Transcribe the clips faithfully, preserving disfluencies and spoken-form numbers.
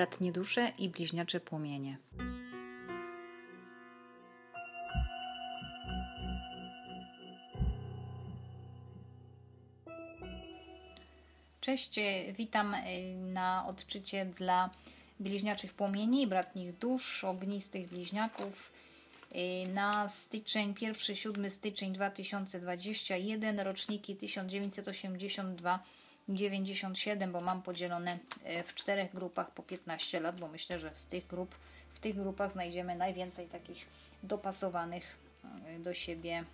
bratnie dusze i bliźniacze płomienie. Cześć, witam na odczycie dla bliźniaczych płomieni, bratnich dusz, ognistych bliźniaków na styczeń, pierwszy siódmy styczeń dwa tysiące dwudziesty pierwszy, roczniki tysiąc dziewięćset osiemdziesiąt dwa do dziewięćdziesiąt siedem, bo mam podzielone w czterech grupach po piętnaście lat, bo myślę, że z tych grup, w tych grupach znajdziemy najwięcej takich dopasowanych do siebie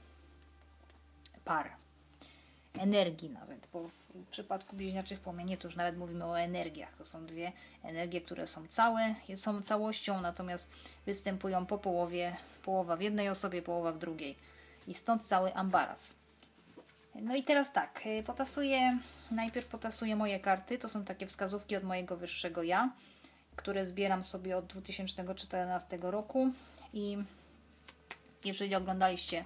par. Energii nawet, bo w przypadku bliźniaczych płomieni to już nawet mówimy o energiach. To są dwie energie, które są całe, są całością, natomiast występują po połowie, połowa w jednej osobie, połowa w drugiej. I stąd cały ambaras. No i teraz tak, potasuję, najpierw potasuję moje karty, to są takie wskazówki od mojego wyższego ja, które zbieram sobie od dwa tysiące czternastego roku i jeżeli oglądaliście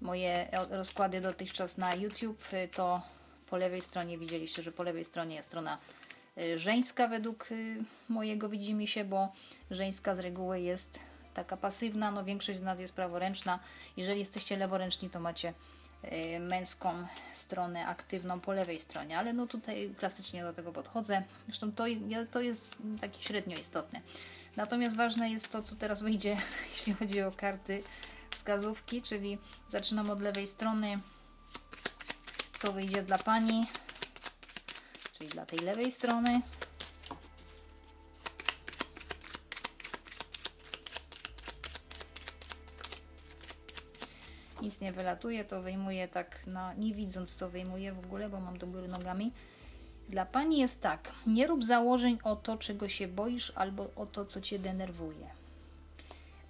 moje rozkłady dotychczas na YouTube, to po lewej stronie widzieliście, że po lewej stronie jest strona żeńska według mojego widzimisię, bo żeńska z reguły jest taka pasywna, no większość z nas jest praworęczna. Jeżeli jesteście leworęczni, to macie męską stronę aktywną po lewej stronie, ale no tutaj klasycznie do tego podchodzę. Zresztą to, to jest takie średnio istotne. Natomiast ważne jest to, co teraz wyjdzie, jeśli chodzi o karty wskazówki, czyli zaczynam od lewej strony, co wyjdzie dla Pani, czyli dla tej lewej strony. Nic nie wylatuje, to wyjmuję tak, na, nie widząc to wyjmuję w ogóle, bo mam do góry nogami. Dla Pani jest tak, nie rób założeń o to, czego się boisz albo o to, co Cię denerwuje.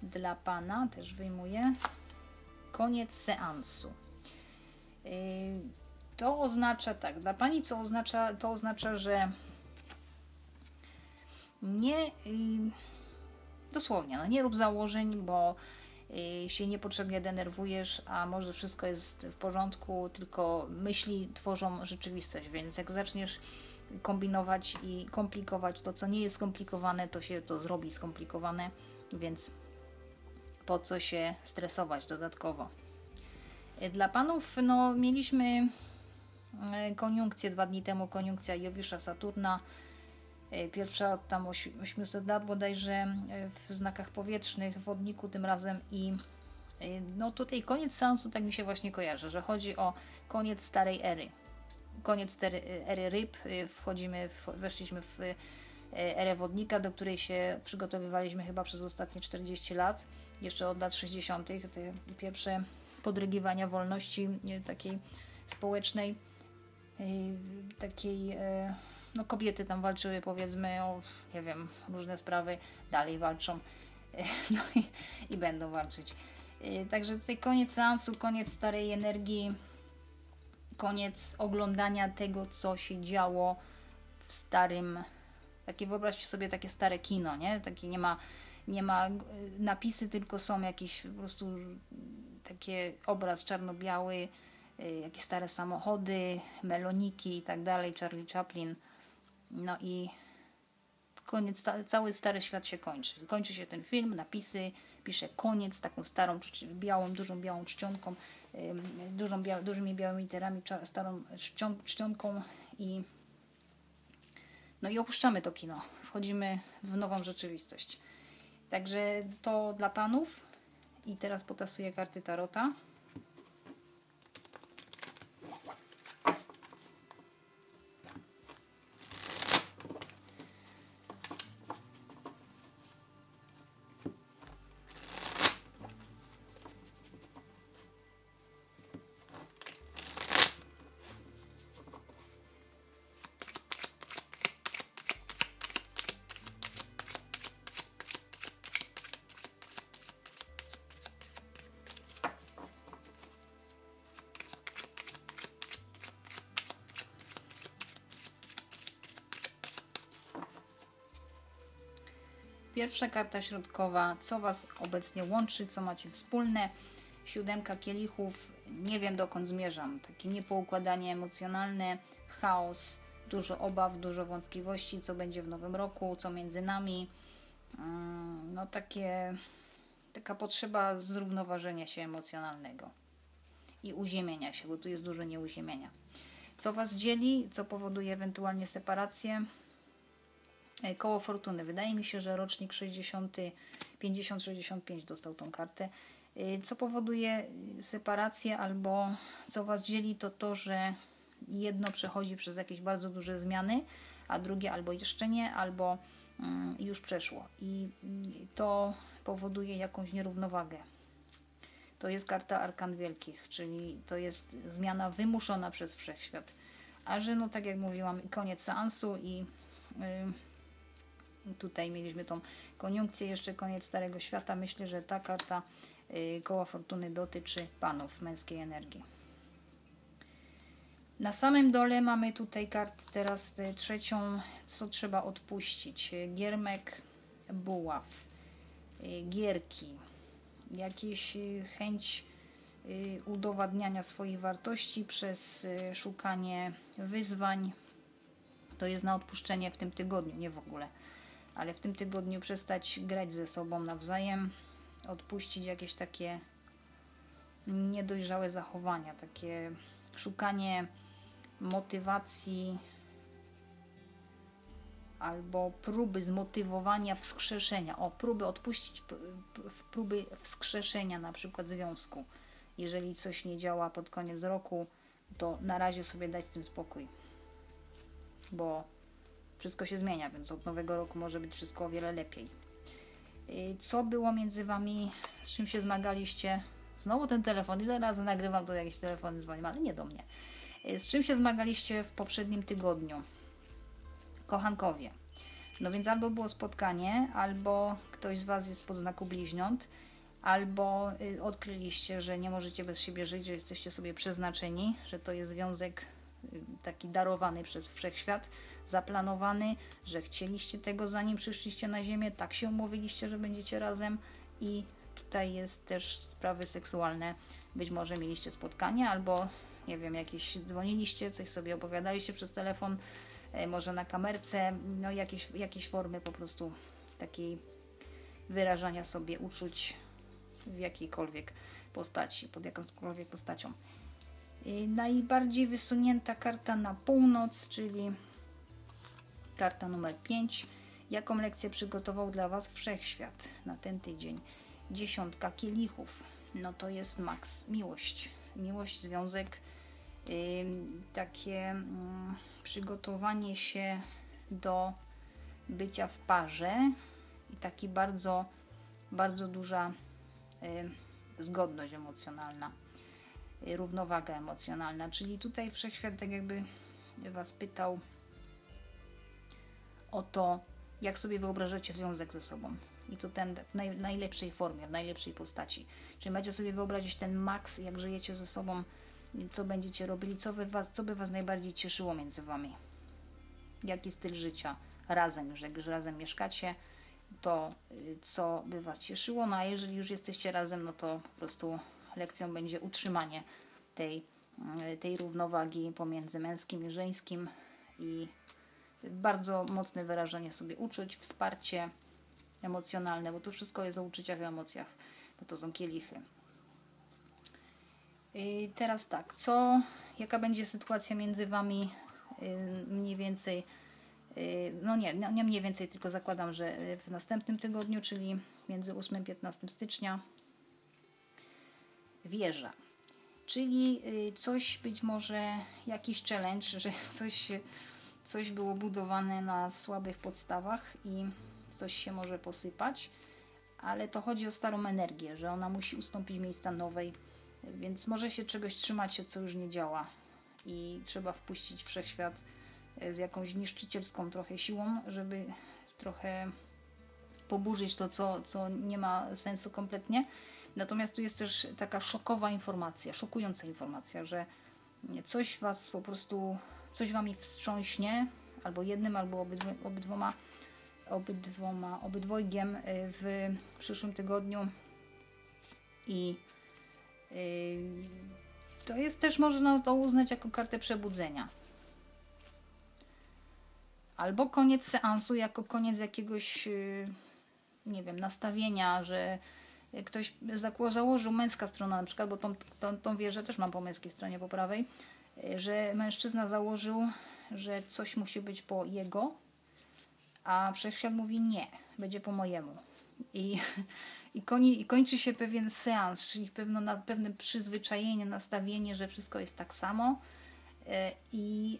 Dla Pana też wyjmuję koniec seansu. Yy, to oznacza tak, dla Pani co oznacza, to oznacza, że nie yy, dosłownie, no nie rób założeń, bo yy, się niepotrzebnie denerwujesz, a może wszystko jest w porządku, tylko myśli tworzą rzeczywistość, więc jak zaczniesz kombinować i komplikować to, co nie jest skomplikowane, to się to zrobi skomplikowane, więc po co się stresować dodatkowo. Dla Panów, no mieliśmy koniunkcję dwa dni temu, koniunkcja Jowisza Saturna, pierwsza od tam ośmiuset lat bodajże w znakach powietrznych, w wodniku tym razem i no tutaj koniec seansu tak mi się właśnie kojarzy, że chodzi o koniec starej ery. Koniec ery ryb, wchodzimy, w, weszliśmy w erę wodnika, do której się przygotowywaliśmy chyba przez ostatnie czterdzieści lat, jeszcze od lat sześćdziesiątych, te pierwsze podrygiwania wolności takiej społecznej, takiej, no kobiety tam walczyły powiedzmy o, nie wiem, różne sprawy, dalej walczą no i, i będą walczyć. Także tutaj koniec seansu, koniec starej energii, koniec oglądania tego, co się działo w starym. Takie, wyobraźcie sobie takie stare kino, nie? Takie nie ma, nie ma napisy, tylko są jakieś po prostu takie obraz czarno-biały, jakieś stare samochody, meloniki i tak dalej, Charlie Chaplin. No i koniec, cały stary świat się kończy. Kończy się ten film, napisy, pisze koniec taką starą, białą, dużą białą czcionką, dużą, bia, dużymi białymi literami, starą czcion, czcionką i no i opuszczamy to kino, wchodzimy w nową rzeczywistość. Także to dla Panów. I teraz potasuję karty Tarota. Pierwsza karta środkowa, co Was obecnie łączy, co macie wspólne. Siódemka kielichów, nie wiem dokąd zmierzam. Takie niepoukładanie emocjonalne, chaos, dużo obaw, dużo wątpliwości, co będzie w nowym roku, co między nami. No takie, taka potrzeba zrównoważenia się emocjonalnego i uziemienia się, bo tu jest dużo nieuziemienia. Co Was dzieli, co powoduje ewentualnie separację? Koło Fortuny. Wydaje mi się, że rocznik sześćdziesiąty, pięćdziesiąt sześćdziesiąt pięć dostał tą kartę. Co powoduje separację albo co Was dzieli, to to, że jedno przechodzi przez jakieś bardzo duże zmiany, a drugie albo jeszcze nie, albo już przeszło. I to powoduje jakąś nierównowagę. To jest karta Arkan Wielkich, czyli to jest zmiana wymuszona przez Wszechświat. A że, no tak jak mówiłam, koniec seansu i yy, tutaj mieliśmy tą koniunkcję, jeszcze koniec Starego Świata. Myślę, że ta karta yy, Koła Fortuny dotyczy panów, męskiej energii. Na samym dole mamy tutaj kartę teraz yy, trzecią, co trzeba odpuścić. Giermek, buław, yy, gierki. Jakieś chęć udowadniania swoich wartości przez szukanie wyzwań. To jest na odpuszczenie w tym tygodniu, nie w ogóle, ale w tym tygodniu przestać grać ze sobą nawzajem, odpuścić jakieś takie niedojrzałe zachowania, takie szukanie motywacji albo próby zmotywowania wskrzeszenia. O, próby odpuścić, próby wskrzeszenia na przykład związku. Jeżeli coś nie działa pod koniec roku, to na razie sobie dać z tym spokój. Bo wszystko się zmienia, więc od nowego roku może być wszystko o wiele lepiej. Co było między Wami? Z czym się zmagaliście? Znowu ten telefon. Ile razy nagrywam, to jakieś telefony dzwonią, ale nie do mnie. Z czym się zmagaliście w poprzednim tygodniu? Kochankowie. No więc albo było spotkanie, albo ktoś z Was jest pod znaku bliźniąt, albo odkryliście, że nie możecie bez siebie żyć, że jesteście sobie przeznaczeni, że to jest związek taki darowany przez Wszechświat, zaplanowany, że chcieliście tego zanim przyszliście na ziemię, tak się umówiliście, że będziecie razem i tutaj jest też sprawy seksualne. Być może mieliście spotkanie, albo nie wiem, jakieś dzwoniliście, coś sobie opowiadaliście przez telefon, może na kamerce, no jakieś, jakieś formy po prostu takiej wyrażania sobie uczuć w jakiejkolwiek postaci, pod jakąkolwiek postacią. I najbardziej wysunięta karta na północ, czyli karta numer pięć. Jaką lekcję przygotował dla Was Wszechświat na ten tydzień? Dziesiątka kielichów, no to jest maks miłość. Miłość, związek, Yy, takie yy, przygotowanie się do bycia w parze i taki bardzo, bardzo duża yy, zgodność emocjonalna, yy, równowaga emocjonalna, czyli tutaj Wszechświat tak jakby Was pytał o to, jak sobie wyobrażacie związek ze sobą i to ten w naj, najlepszej formie, w najlepszej postaci, czyli macie sobie wyobrazić ten maks, jak żyjecie ze sobą, co będziecie robili, co by, was, co by Was najbardziej cieszyło między Wami, jaki styl życia razem, że jak już razem mieszkacie, to co by Was cieszyło, no a jeżeli już jesteście razem, no to po prostu lekcją będzie utrzymanie tej, tej równowagi pomiędzy męskim i żeńskim i bardzo mocne wyrażanie sobie uczuć, wsparcie emocjonalne, bo to wszystko jest o uczuciach i emocjach, bo to są kielichy. I teraz tak, co, jaka będzie sytuacja między Wami mniej więcej, no nie, nie mniej więcej, tylko zakładam, że w następnym tygodniu, czyli między ósmego a piętnastego stycznia. Wieża, czyli coś być może, jakiś challenge, że coś, coś było budowane na słabych podstawach i coś się może posypać, ale to chodzi o starą energię, że ona musi ustąpić miejsca nowej. Więc może się czegoś trzymacie, co już nie działa i trzeba wpuścić Wszechświat z jakąś niszczycielską trochę siłą, żeby trochę poburzyć to, co, co nie ma sensu kompletnie. Natomiast tu jest też taka szokowa informacja, szokująca informacja, że coś Was po prostu, coś Wami wstrząśnie, albo jednym, albo obydwo, obydwoma, obydwoma, obydwojgiem w przyszłym tygodniu i to jest też, można to uznać jako kartę przebudzenia. Albo koniec seansu jako koniec jakiegoś, nie wiem, nastawienia, że ktoś założył męska strona na przykład, bo tą, tą, tą wieżę też mam po męskiej stronie po prawej, że mężczyzna założył, że coś musi być po jego, a wszechświat mówi nie, będzie po mojemu. I, i, koni, i kończy się pewien seans, czyli pewno, na, pewne przyzwyczajenie, nastawienie, że wszystko jest tak samo i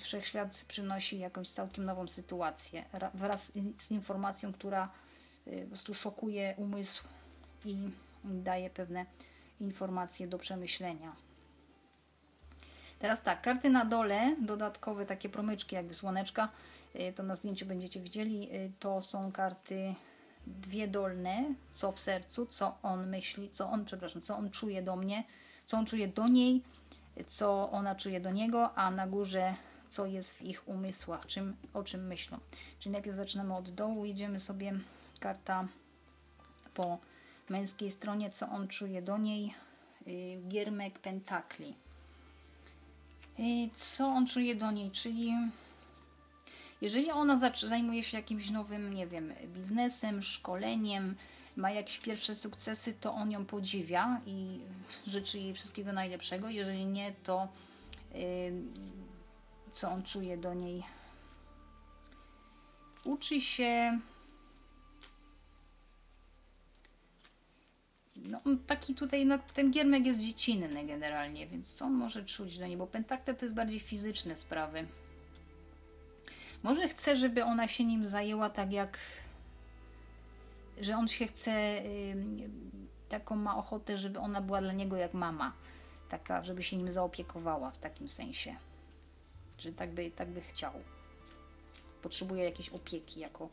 wszechświat przynosi jakąś całkiem nową sytuację wraz z informacją, która po prostu szokuje umysł i daje pewne informacje do przemyślenia. Teraz tak, karty na dole, dodatkowe takie promyczki jakby słoneczka, to na zdjęciu będziecie widzieli, to są karty dwie dolne, co w sercu, co on myśli, co on, przepraszam, co on czuje do mnie, co on czuje do niej, co ona czuje do niego, a na górze co jest w ich umysłach, czym, o czym myślą. Czyli najpierw zaczynamy od dołu, idziemy sobie karta po męskiej stronie, co on czuje do niej, yy, giermek pentakli. Yy, co on czuje do niej, czyli jeżeli ona zajmuje się jakimś nowym, nie wiem, biznesem, szkoleniem, ma jakieś pierwsze sukcesy, to on ją podziwia i życzy jej wszystkiego najlepszego. Jeżeli nie, to yy, co on czuje do niej? Uczy się. No, taki tutaj, no, ten giermek jest dziecinny generalnie, więc co on może czuć do niej? Bo pentakle to jest bardziej fizyczne sprawy. Może chce, żeby ona się nim zajęła tak jak, że on się chce, yy, taką ma ochotę, żeby ona była dla niego jak mama, taka, żeby się nim zaopiekowała w takim sensie, że tak by, tak by chciał. Potrzebuje jakiejś opieki jako,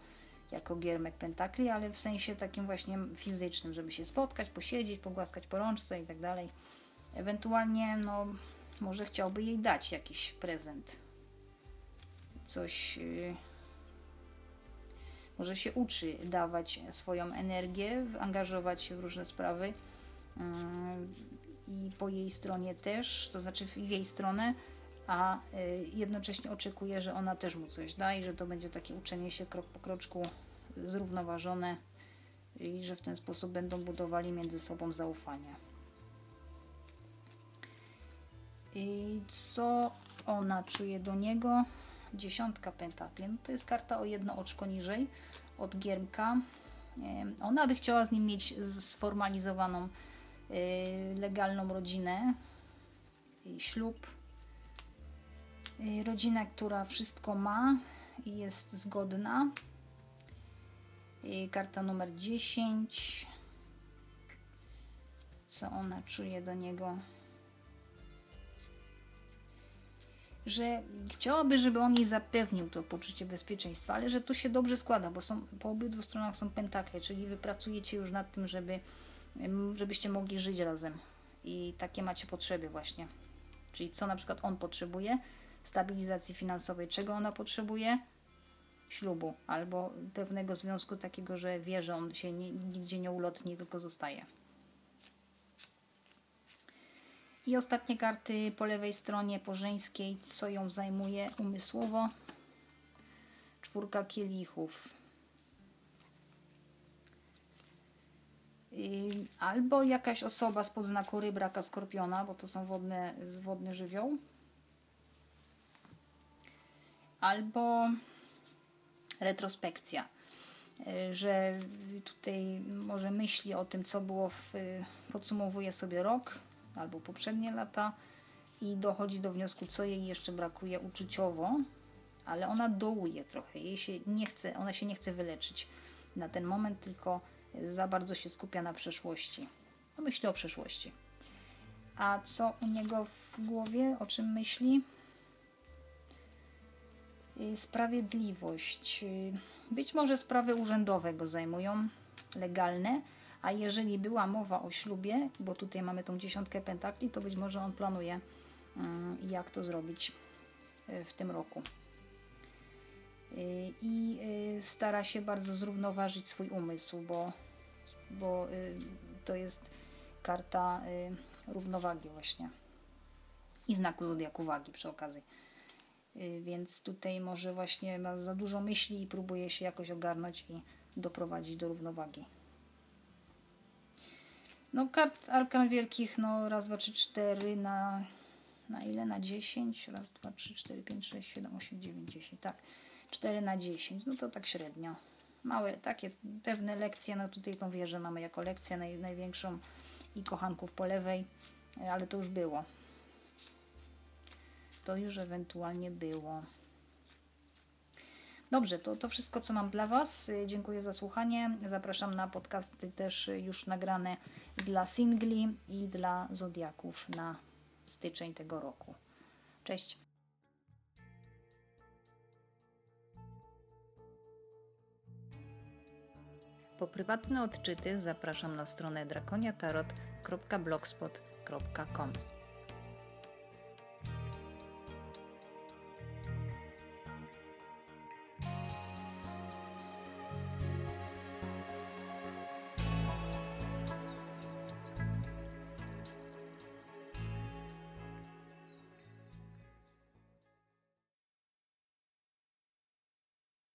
jako giermek pentakli, ale w sensie takim właśnie fizycznym, żeby się spotkać, posiedzieć, pogłaskać po rączce i tak dalej. Ewentualnie, no, może chciałby jej dać jakiś prezent. Coś, yy, może się uczy dawać swoją energię, angażować się w różne sprawy yy, i po jej stronie też, to znaczy w jej stronę, a yy, jednocześnie oczekuje, że ona też mu coś da i że to będzie takie uczenie się krok po kroczku zrównoważone i że w ten sposób będą budowali między sobą zaufanie. I co ona czuje do niego? Dziesiątka pentakli, no to jest karta o jedno oczko niżej od giermka. Ona by chciała z nim mieć sformalizowaną legalną rodzinę, ślub, rodzina, która wszystko ma i jest zgodna. Karta numer dziesięć, co ona czuje do niego? Że chciałaby, żeby on jej zapewnił to poczucie bezpieczeństwa, ale że to się dobrze składa, bo są, po obydwu stronach są pentakle, czyli wy pracujecie już nad tym, żeby, żebyście mogli żyć razem i takie macie potrzeby właśnie. Czyli co na przykład on potrzebuje? Stabilizacji finansowej. Czego ona potrzebuje? Ślubu albo pewnego związku takiego, że wie, że on się nie, nigdzie nie ulotni, tylko zostaje. I ostatnie karty po lewej stronie, po żeńskiej, co ją zajmuje umysłowo. Czwórka kielichów. Albo jakaś osoba spod znaku ryb, raka, skorpiona, bo to są wodne, wodny żywioł. Albo retrospekcja, że tutaj może myśli o tym, co było, w, podsumowuje sobie rok albo poprzednie lata i dochodzi do wniosku, co jej jeszcze brakuje uczuciowo, ale ona dołuje trochę, jej się nie chce, ona się nie chce wyleczyć na ten moment, tylko za bardzo się skupia na przeszłości. No, myśli o przeszłości. A co u niego w głowie, o czym myśli? Sprawiedliwość. Być może sprawy urzędowe go zajmują, legalne. A jeżeli była mowa o ślubie, bo tutaj mamy tą dziesiątkę pentakli, to być może on planuje, jak to zrobić w tym roku. I stara się bardzo zrównoważyć swój umysł, bo, bo to jest karta równowagi właśnie. I znaku zodiaku wagi przy okazji. Więc tutaj może właśnie ma za dużo myśli i próbuje się jakoś ogarnąć i doprowadzić do równowagi. No kart arkan wielkich, no raz, dwa, trzy, cztery na, na ile? Na dziesięć? Raz, dwa, trzy, cztery, pięć, sześć, siedem, osiem, dziewięć, dziesięć. Tak, cztery na dziesięć. No to tak średnio. Małe, takie pewne lekcje. No tutaj tą wieżę mamy jako lekcję naj, największą i kochanków po lewej, ale to już było. To już ewentualnie było. Dobrze, to, to wszystko, co mam dla Was. Dziękuję za słuchanie. Zapraszam na podcasty też już nagrane dla singli i dla zodiaków na styczeń tego roku. Cześć! Po prywatne odczyty zapraszam na stronę drakoniatarot kropka blogspot kropka com.